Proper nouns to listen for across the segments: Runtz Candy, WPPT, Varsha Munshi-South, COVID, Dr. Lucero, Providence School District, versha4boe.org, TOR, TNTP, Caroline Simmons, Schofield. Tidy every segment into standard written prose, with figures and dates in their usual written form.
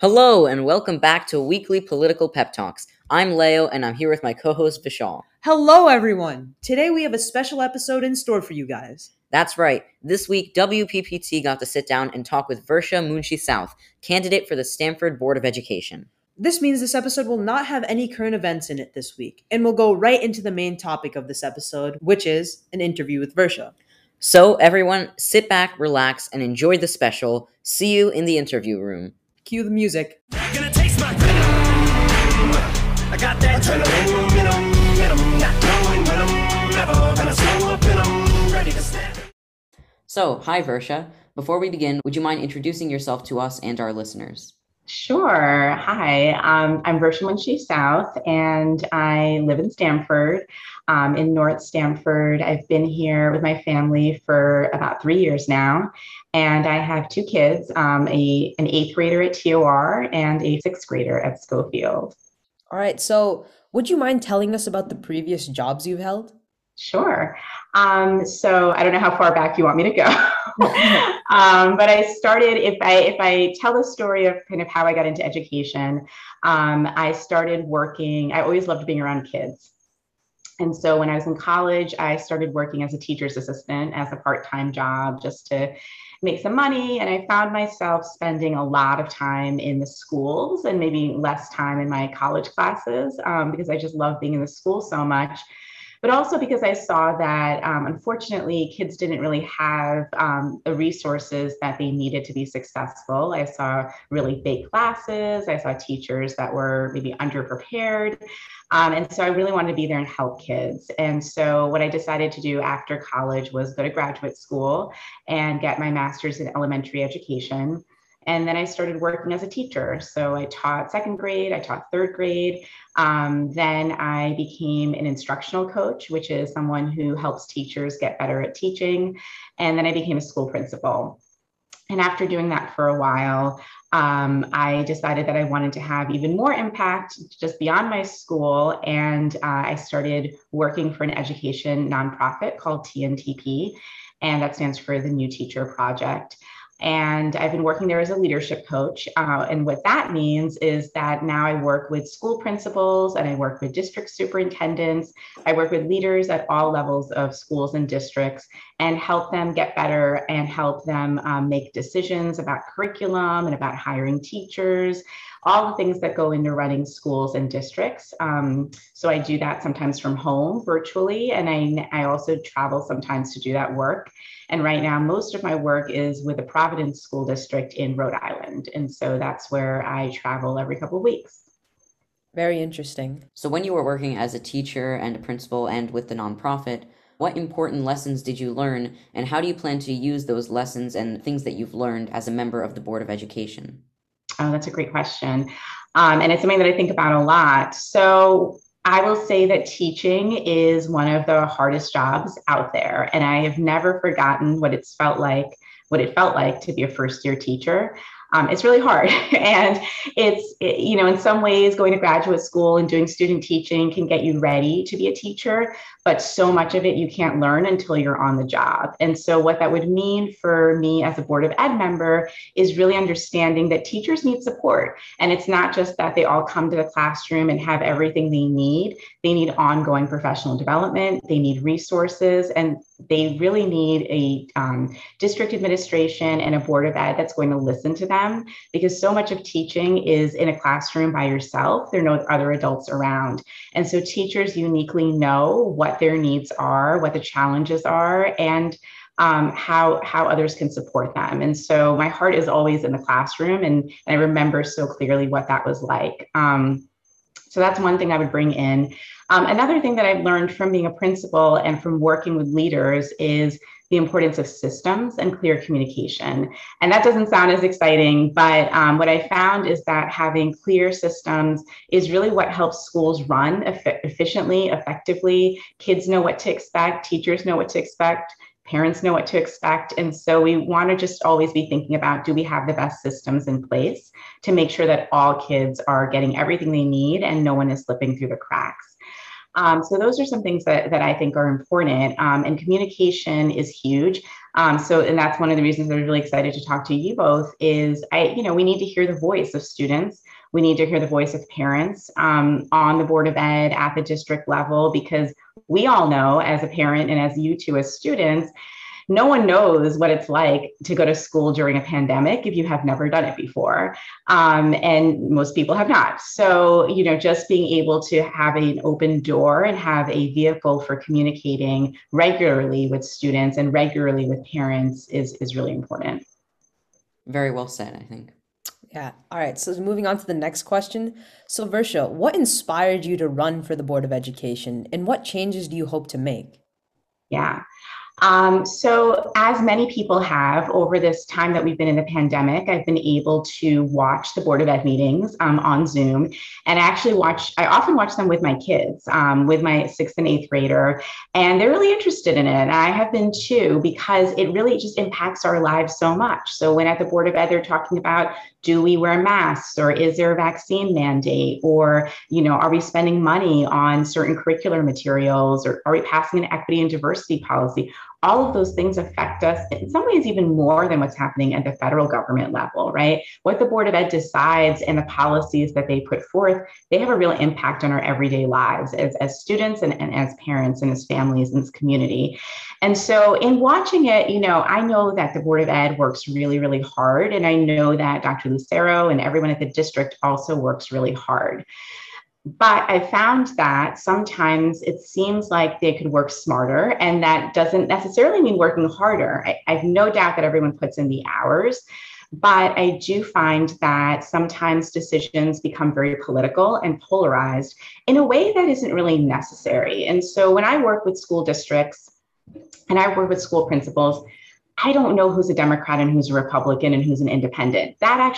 Hello, and welcome back to Weekly Political Pep Talks. I'm Leo, and I'm here with my co-host, Vishal. Hello, everyone. Today, we have a special episode in store for you guys. That's right. This week, WPPT got to sit down and talk with Varsha Munshi-South, candidate for the Stanford Board of Education. This means this episode will not have any current events in it this week, and we'll go right into the main topic of this episode, which is an interview with Varsha. So, everyone, sit back, relax, and enjoy the special. See you in the interview room. Cue the music. Gonna taste my venom. I got that adrenaline in 'em, not knowing when I'm never gonna slow up and I'm ready to snap. So, hi Varsha. Before we begin, would you mind introducing yourself to us and our listeners? Sure. Hi, I'm Varsha Munshi-South, and I live in Stanford, in North Stanford. I've been here with my family for about 3 years now, and I have two kids, an eighth grader at TOR and a sixth grader at Schofield. All right. So would you mind telling us about the previous jobs you've held? Sure. So I don't know how far back you want me to go, but I started, if I tell the story of kind of how I got into education, I started working, I always loved being around kids. And so when I was in college, I started working as a teacher's assistant as a part-time job just to make some money. And I found myself spending a lot of time in the schools and maybe less time in my college classes, because I just love being in the school so much. But also because I saw that, unfortunately, kids didn't really have the resources that they needed to be successful. I saw really big classes. I saw teachers that were maybe underprepared. And so I really wanted to be there and help kids. And so what I decided to do after college was go to graduate school and get my master's in elementary education. And then I started working as a teacher. So I taught second grade, I taught third grade. Then I became an instructional coach, which is someone who helps teachers get better at teaching. And then I became a school principal. And after doing that for a while, I decided that I wanted to have even more impact just beyond my school. And I started working for an education nonprofit called TNTP, and that stands for the New Teacher Project. And I've been working there as a leadership coach. And what that means is that now I work with school principals and I work with district superintendents. I work with leaders at all levels of schools and districts and help them get better and help them make decisions about curriculum and about hiring teachers, all the things that go into running schools and districts. So I do that sometimes from home virtually. And I also travel sometimes to do that work. And right now, most of my work is with the Providence School District in Rhode Island. And so that's where I travel every couple of weeks. Very interesting. So when you were working as a teacher and a principal and with the nonprofit, what important lessons did you learn? And how do you plan to use those lessons and things that you've learned as a member of the Board of Education? Oh, that's a great question. And it's something that I think about a lot. So I will say that teaching is one of the hardest jobs out there. And I have never forgotten what it felt like to be a first-year teacher. It's really hard. And in some ways going to graduate school and doing student teaching can get you ready to be a teacher, but so much of it you can't learn until you're on the job. And so what that would mean for me as a Board of Ed member is really understanding that teachers need support. And it's not just that they all come to the classroom and have everything they need. They need ongoing professional development. They need resources, and they really need a district administration and a Board of Ed that's going to listen to them, because so much of teaching is in a classroom by yourself. There are no other adults around. And so teachers uniquely know what their needs are, what the challenges are, and how others can support them. And so my heart is always in the classroom, and I remember so clearly what that was like. So that's one thing I would bring in. Another thing that I've learned from being a principal and from working with leaders is the importance of systems and clear communication. And that doesn't sound as exciting, but what I found is that having clear systems is really what helps schools run efficiently, effectively. Kids know what to expect, teachers know what to expect, parents know what to expect. And so we want to just always be thinking about, do we have the best systems in place to make sure that all kids are getting everything they need and no one is slipping through the cracks? So those are some things that I think are important, and communication is huge. And that's one of the reasons I'm really excited to talk to you both is, we need to hear the voice of students. We need to hear the voice of parents on the Board of Ed at the district level, because we all know as a parent and as you two as students, no one knows what it's like to go to school during a pandemic if you have never done it before. And most people have not. So, just being able to have an open door and have a vehicle for communicating regularly with students and regularly with parents is really important. Very well said, I think. Yeah. All right. So moving on to the next question. So Varsha, what inspired you to run for the Board of Education and what changes do you hope to make? Yeah. So as many people have over this time that we've been in the pandemic, I've been able to watch the Board of Ed meetings on Zoom, and I often watch them with my kids, with my 6th and 8th grader, and they're really interested in it. And I have been too, because it really just impacts our lives so much. So when at the Board of Ed, they're talking about, do we wear masks, or is there a vaccine mandate, or, are we spending money on certain curricular materials, or are we passing an equity and diversity policy? All of those things affect us in some ways even more than what's happening at the federal government level, right? What the Board of Ed decides and the policies that they put forth, they have a real impact on our everyday lives as students and as parents and as families and as community. And so in watching it, I know that the Board of Ed works really, really hard. And I know that Dr. Lucero and everyone at the district also works really hard. But I found that sometimes it seems like they could work smarter, and that doesn't necessarily mean working harder. I have no doubt that everyone puts in the hours, but I do find that sometimes decisions become very political and polarized in a way that isn't really necessary. And so when I work with school districts and I work with school principals, I don't know who's a Democrat and who's a Republican and who's an independent. That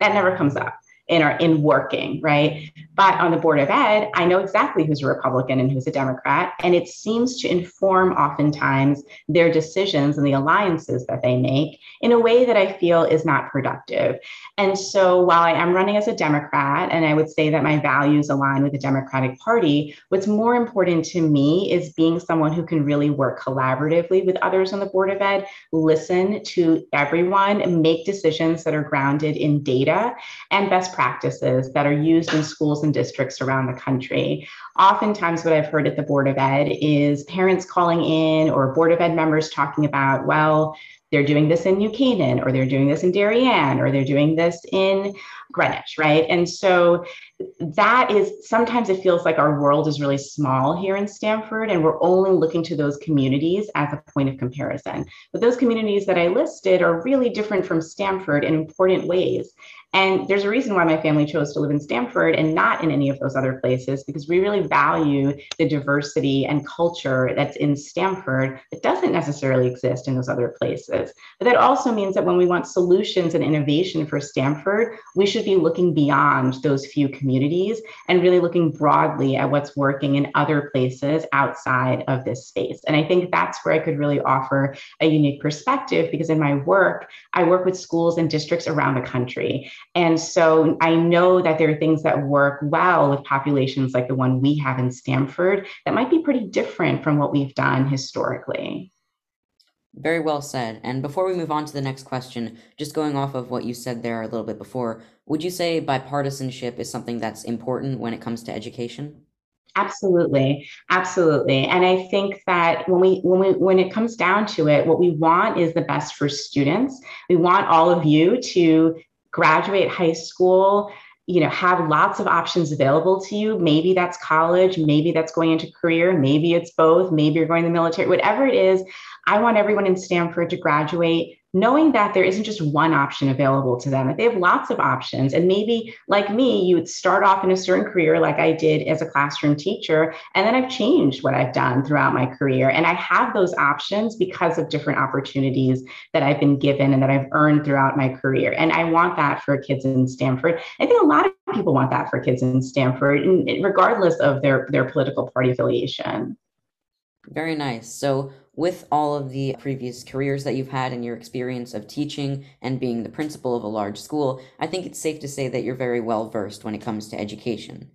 never comes up in working, right? But on the Board of Ed, I know exactly who's a Republican and who's a Democrat, and it seems to inform oftentimes their decisions and the alliances that they make in a way that I feel is not productive. And so while I am running as a Democrat, and I would say that my values align with the Democratic Party, what's more important to me is being someone who can really work collaboratively with others on the Board of Ed, listen to everyone, make decisions that are grounded in data and best practices that are used in schools and districts around the country. Oftentimes what I've heard at the Board of Ed is parents calling in or Board of Ed members talking about, well, they're doing this in New Canaan, or they're doing this in Darien, or they're doing this in Greenwich, right? And so that is, sometimes it feels like our world is really small here in Stanford, and we're only looking to those communities as a point of comparison. But those communities that I listed are really different from Stanford in important ways. And there's a reason why my family chose to live in Stanford and not in any of those other places, because we really value the diversity and culture that's in Stanford that doesn't necessarily exist in those other places. But that also means that when we want solutions and innovation for Stanford, we should be looking beyond those few communities and really looking broadly at what's working in other places outside of this space. And I think that's where I could really offer a unique perspective, because in my work, I work with schools and districts around the country. And so I know that there are things that work well with populations like the one we have in Stanford that might be pretty different from what we've done historically. Very well said. And before we move on to the next question, just going off of what you said there a little bit before, would you say bipartisanship is something that's important when it comes to education? Absolutely. Absolutely. And I think that when it comes down to it, what we want is the best for students. We want all of you to graduate high school, have lots of options available to you. Maybe that's college, maybe that's going into career, maybe it's both, maybe you're going to the military, whatever it is. I want everyone in Stanford to graduate knowing that there isn't just one option available to them, that they have lots of options. And maybe like me, you would start off in a certain career like I did as a classroom teacher, and then I've changed what I've done throughout my career. And I have those options because of different opportunities that I've been given and that I've earned throughout my career. And I want that for kids in Stanford. I think a lot of people want that for kids in Stanford, regardless of their political party affiliation. Very nice. So with all of the previous careers that you've had and your experience of teaching and being the principal of a large school, I think it's safe to say that you're very well versed when it comes to education.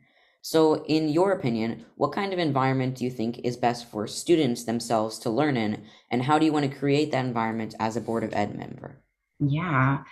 So in your opinion, what kind of environment do you think is best for students themselves to learn in? And how do you want to create that environment as a Board of Ed member? Yeah.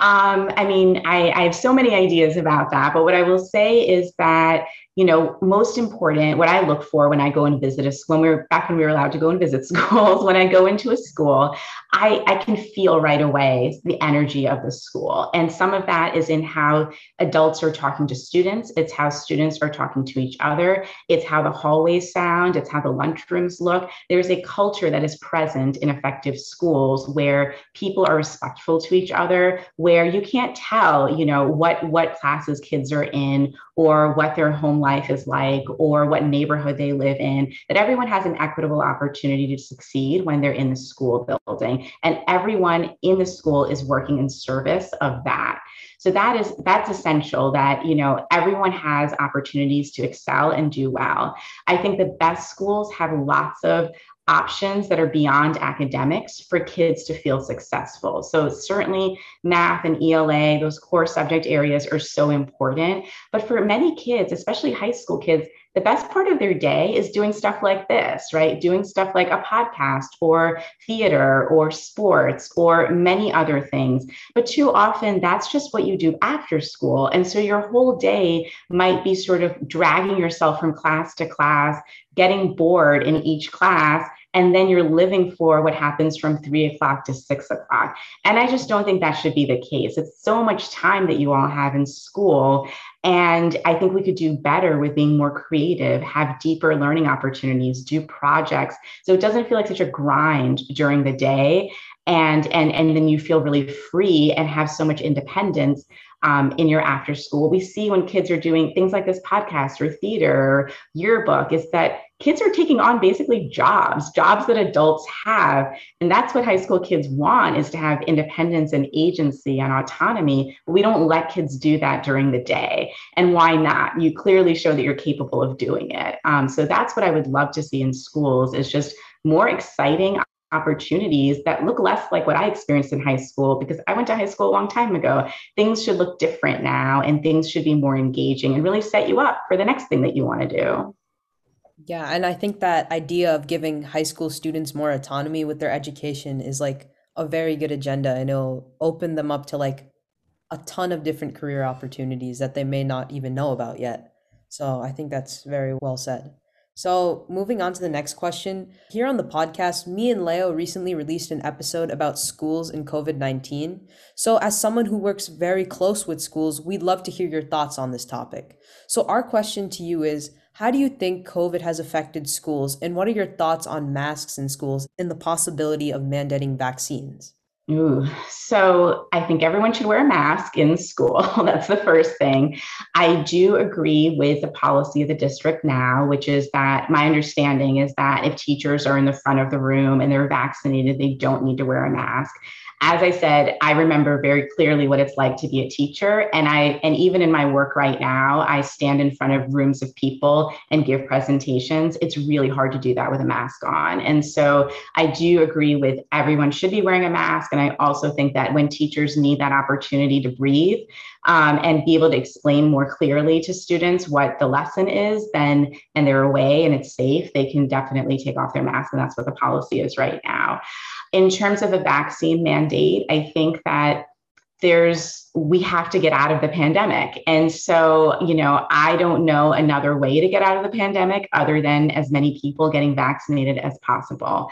I mean, I have so many ideas about that, but what I will say is that, you know, most important, what I look for when I go and visit a school, when we were allowed to go and visit schools, when I go into a school, I can feel right away the energy of the school. And some of that is in how adults are talking to students. It's how students are talking to each other. It's how the hallways sound. It's how the lunchrooms look. There's a culture that is present in effective schools where people are respectful to each other, where you can't tell, you know, what classes kids are in or what their home life is like or what neighborhood they live in, that everyone has an equitable opportunity to succeed when they're in the school building. And everyone in the school is working in service of that. So that's essential, that, you know, everyone has opportunities to excel and do well. I think the best schools have lots of options that are beyond academics for kids to feel successful. So certainly math and ELA, those core subject areas are so important. But for many kids, especially high school kids, the best part of their day is doing stuff like this, right? Doing stuff like a podcast or theater or sports or many other things. But too often, that's just what you do after school. And so your whole day might be sort of dragging yourself from class to class, getting bored in each class, and then you're living for what happens from 3 o'clock to 6 o'clock. And I just don't think that should be the case. It's so much time that you all have in school. And I think we could do better with being more creative, have deeper learning opportunities, do projects. So it doesn't feel like such a grind during the day. And then you feel really free and have so much independence in your after school. We see when kids are doing things like this podcast or theater or yearbook is that kids are taking on basically jobs that adults have. And that's what high school kids want, is to have independence and agency and autonomy. But we don't let kids do that during the day. And why not? You clearly show that you're capable of doing it. So that's what I would love to see in schools, is just more exciting opportunities that look less like what I experienced in high school, because I went to high school a long time ago. Things should look different now, and things should be more engaging and really set you up for the next thing that you want to do. Yeah. And I think that idea of giving high school students more autonomy with their education is like a very good agenda, and it'll open them up to like a ton of different career opportunities that they may not even know about yet. So I think that's very well said. So moving on to the next question. Here on the podcast, me and Leo recently released an episode about schools and COVID-19. So as someone who works very close with schools, we'd love to hear your thoughts on this topic. So our question to you is, how do you think COVID has affected schools, and what are your thoughts on masks in schools and the possibility of mandating vaccines? Ooh, so I think everyone should wear a mask in school. That's the first thing. I do agree with the policy of the district now, which is that my understanding is that if teachers are in the front of the room and they're vaccinated, they don't need to wear a mask. As I said, I remember very clearly what it's like to be a teacher. And even in my work right now, I stand in front of rooms of people and give presentations. It's really hard to do that with a mask on. And so I do agree with everyone should be wearing a mask. And I also think that when teachers need that opportunity to breathe, and be able to explain more clearly to students what the lesson is, then, and they're away and it's safe, they can definitely take off their mask. And that's what the policy is right now. In terms of a vaccine mandate, I think that we have to get out of the pandemic. And so, you know, I don't know another way to get out of the pandemic other than as many people getting vaccinated as possible.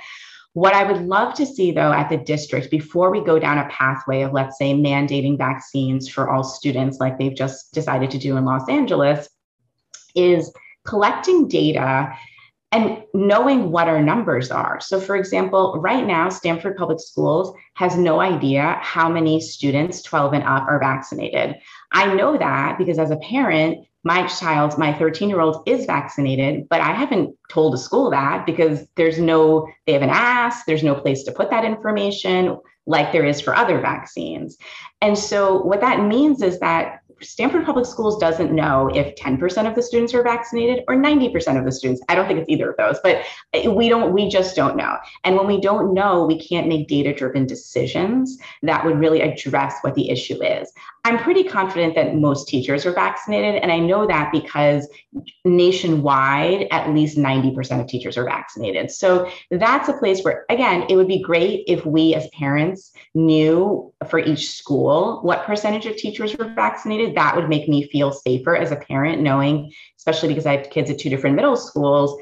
What I would love to see, though, at the district, before we go down a pathway of, let's say, mandating vaccines for all students, like they've just decided to do in Los Angeles, is collecting data and knowing what our numbers are. So, for example, right now, Stanford Public Schools has no idea how many students 12 and up are vaccinated. I know that because as a parent, my 13-year-old is vaccinated, but I haven't told a school that because they haven't asked, there's no place to put that information like there is for other vaccines. And so what that means is that Stanford Public Schools doesn't know if 10% of the students are vaccinated or 90% of the students. I don't think it's either of those, but we just don't know. And when we don't know, we can't make data-driven decisions that would really address what the issue is. I'm pretty confident that most teachers are vaccinated, and I know that because nationwide, at least 90% of teachers are vaccinated. So that's a place where, again, it would be great if we as parents knew for each school what percentage of teachers were vaccinated. That would make me feel safer as a parent, knowing, especially because I have kids at two different middle schools,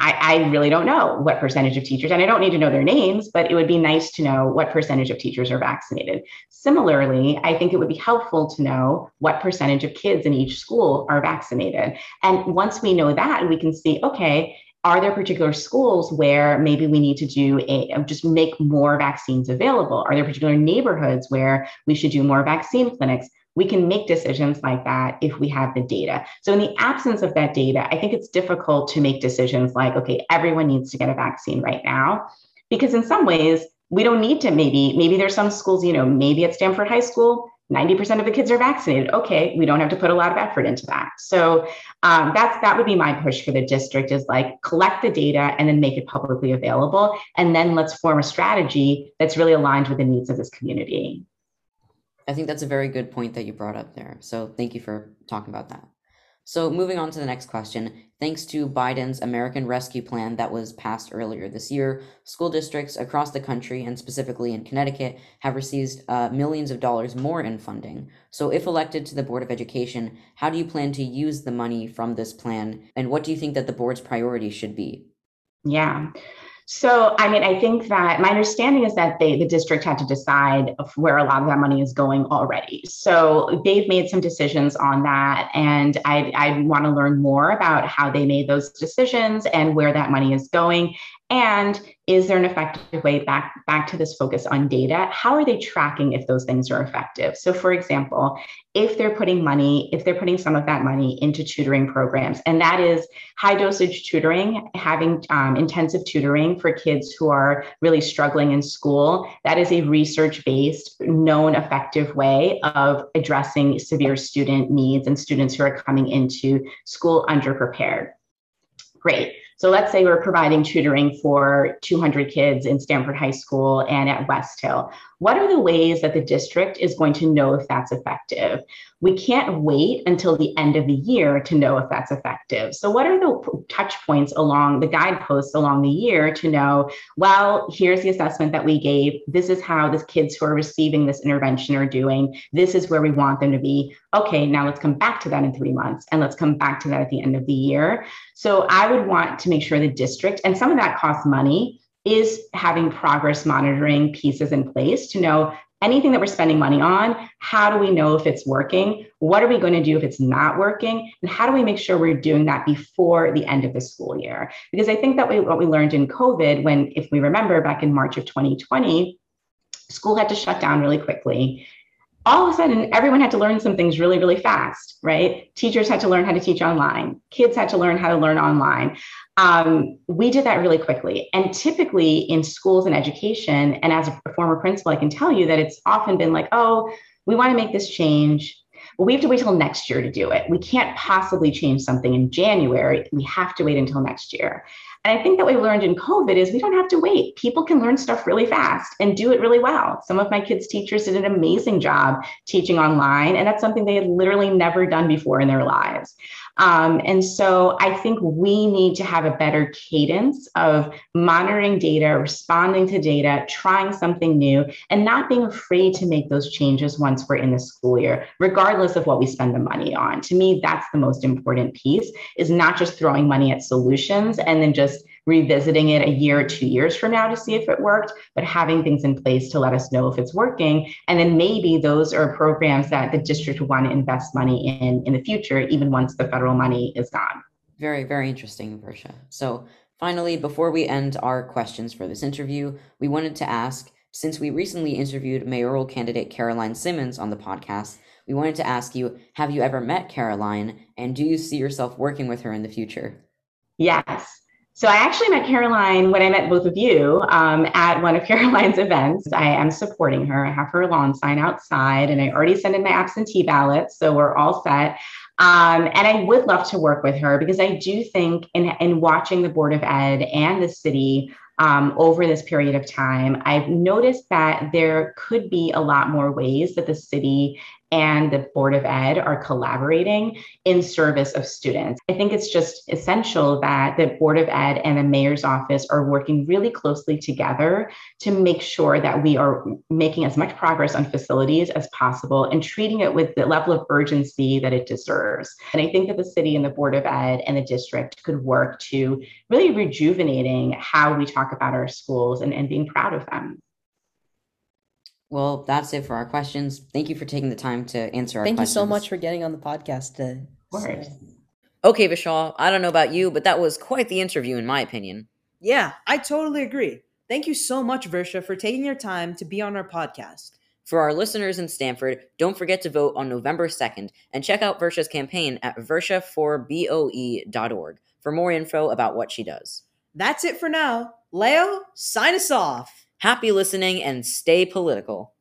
I really don't know what percentage of teachers, and I don't need to know their names, but it would be nice to know what percentage of teachers are vaccinated. Similarly, I think it would be helpful to know what percentage of kids in each school are vaccinated. And once we know that, we can see, okay, are there particular schools where maybe we need to do just make more vaccines available? Are there particular neighborhoods where we should do more vaccine clinics? We can make decisions like that if we have the data. So in the absence of that data, I think it's difficult to make decisions like, okay, everyone needs to get a vaccine right now, because in some ways we don't need to. Maybe there's some schools, maybe at Stanford High School, 90% of the kids are vaccinated. Okay, we don't have to put a lot of effort into that. So that would be my push for the district, is like collect the data and then make it publicly available. And then let's form a strategy that's really aligned with the needs of this community. I think that's a very good point that you brought up there. So thank you for talking about that. So moving on to the next question, thanks to Biden's American Rescue Plan that was passed earlier this year, school districts across the country, and specifically in Connecticut, have received millions of dollars more in funding. So if elected to the Board of Education, how do you plan to use the money from this plan? And what do you think that the board's priority should be? Yeah. So, I think that my understanding is that the district had to decide where a lot of that money is going already. So they've made some decisions on that, and I want to learn more about how they made those decisions and where that money is going. And is there an effective way back to this focus on data? How are they tracking if those things are effective? So for example, if they're putting some of that money into tutoring programs, and that is high dosage tutoring, having intensive tutoring for kids who are really struggling in school, that is a research-based, known, effective way of addressing severe student needs and students who are coming into school underprepared. Great. So let's say we're providing tutoring for 200 kids in Stanford High School and at West Hill. What are the ways that the district is going to know if that's effective? We can't wait until the end of the year to know if that's effective. So what are the touch points along the guideposts along the year to know, well, here's the assessment that we gave. This is how the kids who are receiving this intervention are doing. This is where we want them to be. Okay, now let's come back to that in 3 months, and let's come back to that at the end of the year. So I would want to make sure the district, and some of that costs money, is having progress monitoring pieces in place to know anything that we're spending money on, how do we know if it's working? What are we going to do if it's not working? And how do we make sure we're doing that before the end of the school year? Because I think that what we learned in COVID, when, if we remember back in March of 2020, school had to shut down really quickly. All of a sudden, everyone had to learn some things really, really fast, right? Teachers had to learn how to teach online. Kids had to learn how to learn online. We did that really quickly. And typically in schools and education, and as a former principal, I can tell you that it's often been like, oh, we want to make this change. Well, we have to wait till next year to do it. We can't possibly change something in January. We have to wait until next year. And I think that what we learned in COVID is we don't have to wait. People can learn stuff really fast and do it really well. Some of my kids' teachers did an amazing job teaching online, and that's something they had literally never done before in their lives. And so I think we need to have a better cadence of monitoring data, responding to data, trying something new, and not being afraid to make those changes once we're in the school year, regardless of what we spend the money on. To me, that's the most important piece, is not just throwing money at solutions and then just revisiting it a year or 2 years from now to see if it worked, but having things in place to let us know if it's working. And then maybe those are programs that the district would want to invest money in the future, even once the federal money is gone. Very, very interesting, Varsha. So finally, before we end our questions for this interview, we wanted to ask, since we recently interviewed mayoral candidate Caroline Simmons on the podcast, we wanted to ask you, have you ever met Caroline, and do you see yourself working with her in the future? Yes. So I actually met Caroline when I met both of you at one of Caroline's events. I am supporting her. I have her lawn sign outside, and I already sent in my absentee ballot, so we're all set. And I would love to work with her because I do think in watching the Board of Ed and the city over this period of time, I've noticed that there could be a lot more ways that the city and the Board of Ed are collaborating in service of students. I think it's just essential that the Board of Ed and the mayor's office are working really closely together to make sure that we are making as much progress on facilities as possible and treating it with the level of urgency that it deserves. And I think that the city and the Board of Ed and the district could work to really rejuvenating how we talk about our schools and being proud of them. Well, that's it for our questions. Thank you for taking the time to answer our questions. Thank you so much for getting on the podcast today. Of course. Okay, Varsha, I don't know about you, but that was quite the interview in my opinion. Yeah, I totally agree. Thank you so much, Varsha, for taking your time to be on our podcast. For our listeners in Stanford, don't forget to vote on November 2nd and check out Varsha's campaign at versha4boe.org for more info about what she does. That's it for now. Leo, sign us off. Happy listening and stay political.